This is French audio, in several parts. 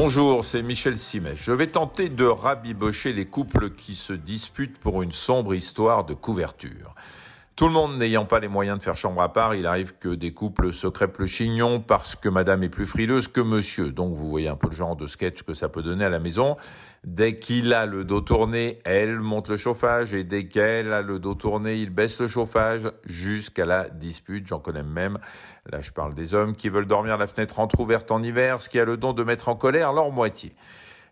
Bonjour, c'est Michel Cymes. Je vais tenter de rabibocher les couples qui se disputent pour une sombre histoire de couverture. Tout le monde n'ayant pas les moyens de faire chambre à part, il arrive que des couples se crêpent le chignon parce que madame est plus frileuse que monsieur. Donc vous voyez un peu le genre de sketch que ça peut donner à la maison. Dès qu'il a le dos tourné, elle monte le chauffage et dès qu'elle a le dos tourné, il baisse le chauffage jusqu'à la dispute. J'en connais même, là je parle des hommes qui veulent dormir à la fenêtre entrouverte en hiver, ce qui a le don de mettre en colère leur moitié.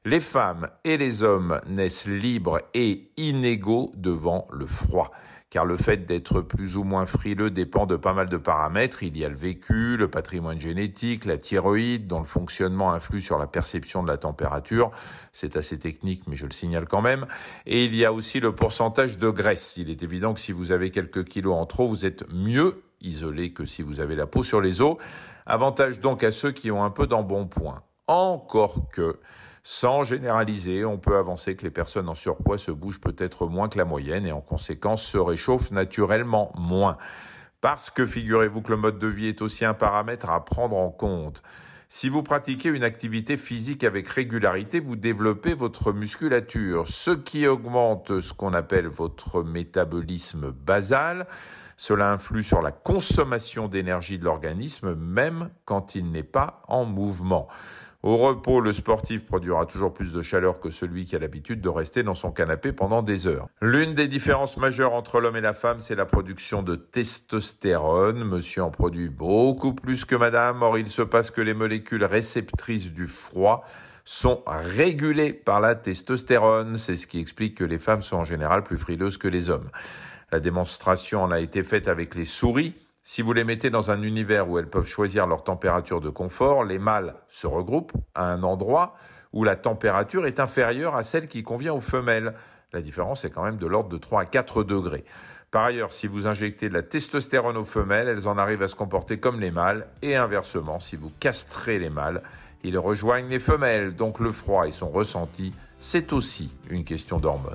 Les femmes et les hommes naissent libres et inégaux devant le froid. Car le fait d'être plus ou moins frileux dépend de pas mal de paramètres. Il y a le vécu, le patrimoine génétique, la thyroïde, dont le fonctionnement influe sur la perception de la température. C'est assez technique, mais je le signale quand même. Et il y a aussi le pourcentage de graisse. Il est évident que si vous avez quelques kilos en trop, vous êtes mieux isolé que si vous avez la peau sur les os. Avantage donc à ceux qui ont un peu d'embonpoint. Encore que, sans généraliser, on peut avancer que les personnes en surpoids se bougent peut-être moins que la moyenne et en conséquence se réchauffent naturellement moins. Parce que figurez-vous que le mode de vie est aussi un paramètre à prendre en compte. Si vous pratiquez une activité physique avec régularité, vous développez votre musculature, ce qui augmente ce qu'on appelle votre métabolisme basal. Cela influe sur la consommation d'énergie de l'organisme, même quand il n'est pas en mouvement. Au repos, le sportif produira toujours plus de chaleur que celui qui a l'habitude de rester dans son canapé pendant des heures. L'une des différences majeures entre l'homme et la femme, c'est la production de testostérone. Monsieur en produit beaucoup plus que madame. Or, il se passe que les molécules réceptrices du froid sont régulées par la testostérone. C'est ce qui explique que les femmes sont en général plus frileuses que les hommes. La démonstration en a été faite avec les souris. Si vous les mettez dans un univers où elles peuvent choisir leur température de confort, les mâles se regroupent à un endroit où la température est inférieure à celle qui convient aux femelles. La différence est quand même de l'ordre de 3 à 4 degrés. Par ailleurs, si vous injectez de la testostérone aux femelles, elles en arrivent à se comporter comme les mâles. Et inversement, si vous castrez les mâles, ils rejoignent les femelles. Donc le froid et son ressenti, c'est aussi une question d'hormones.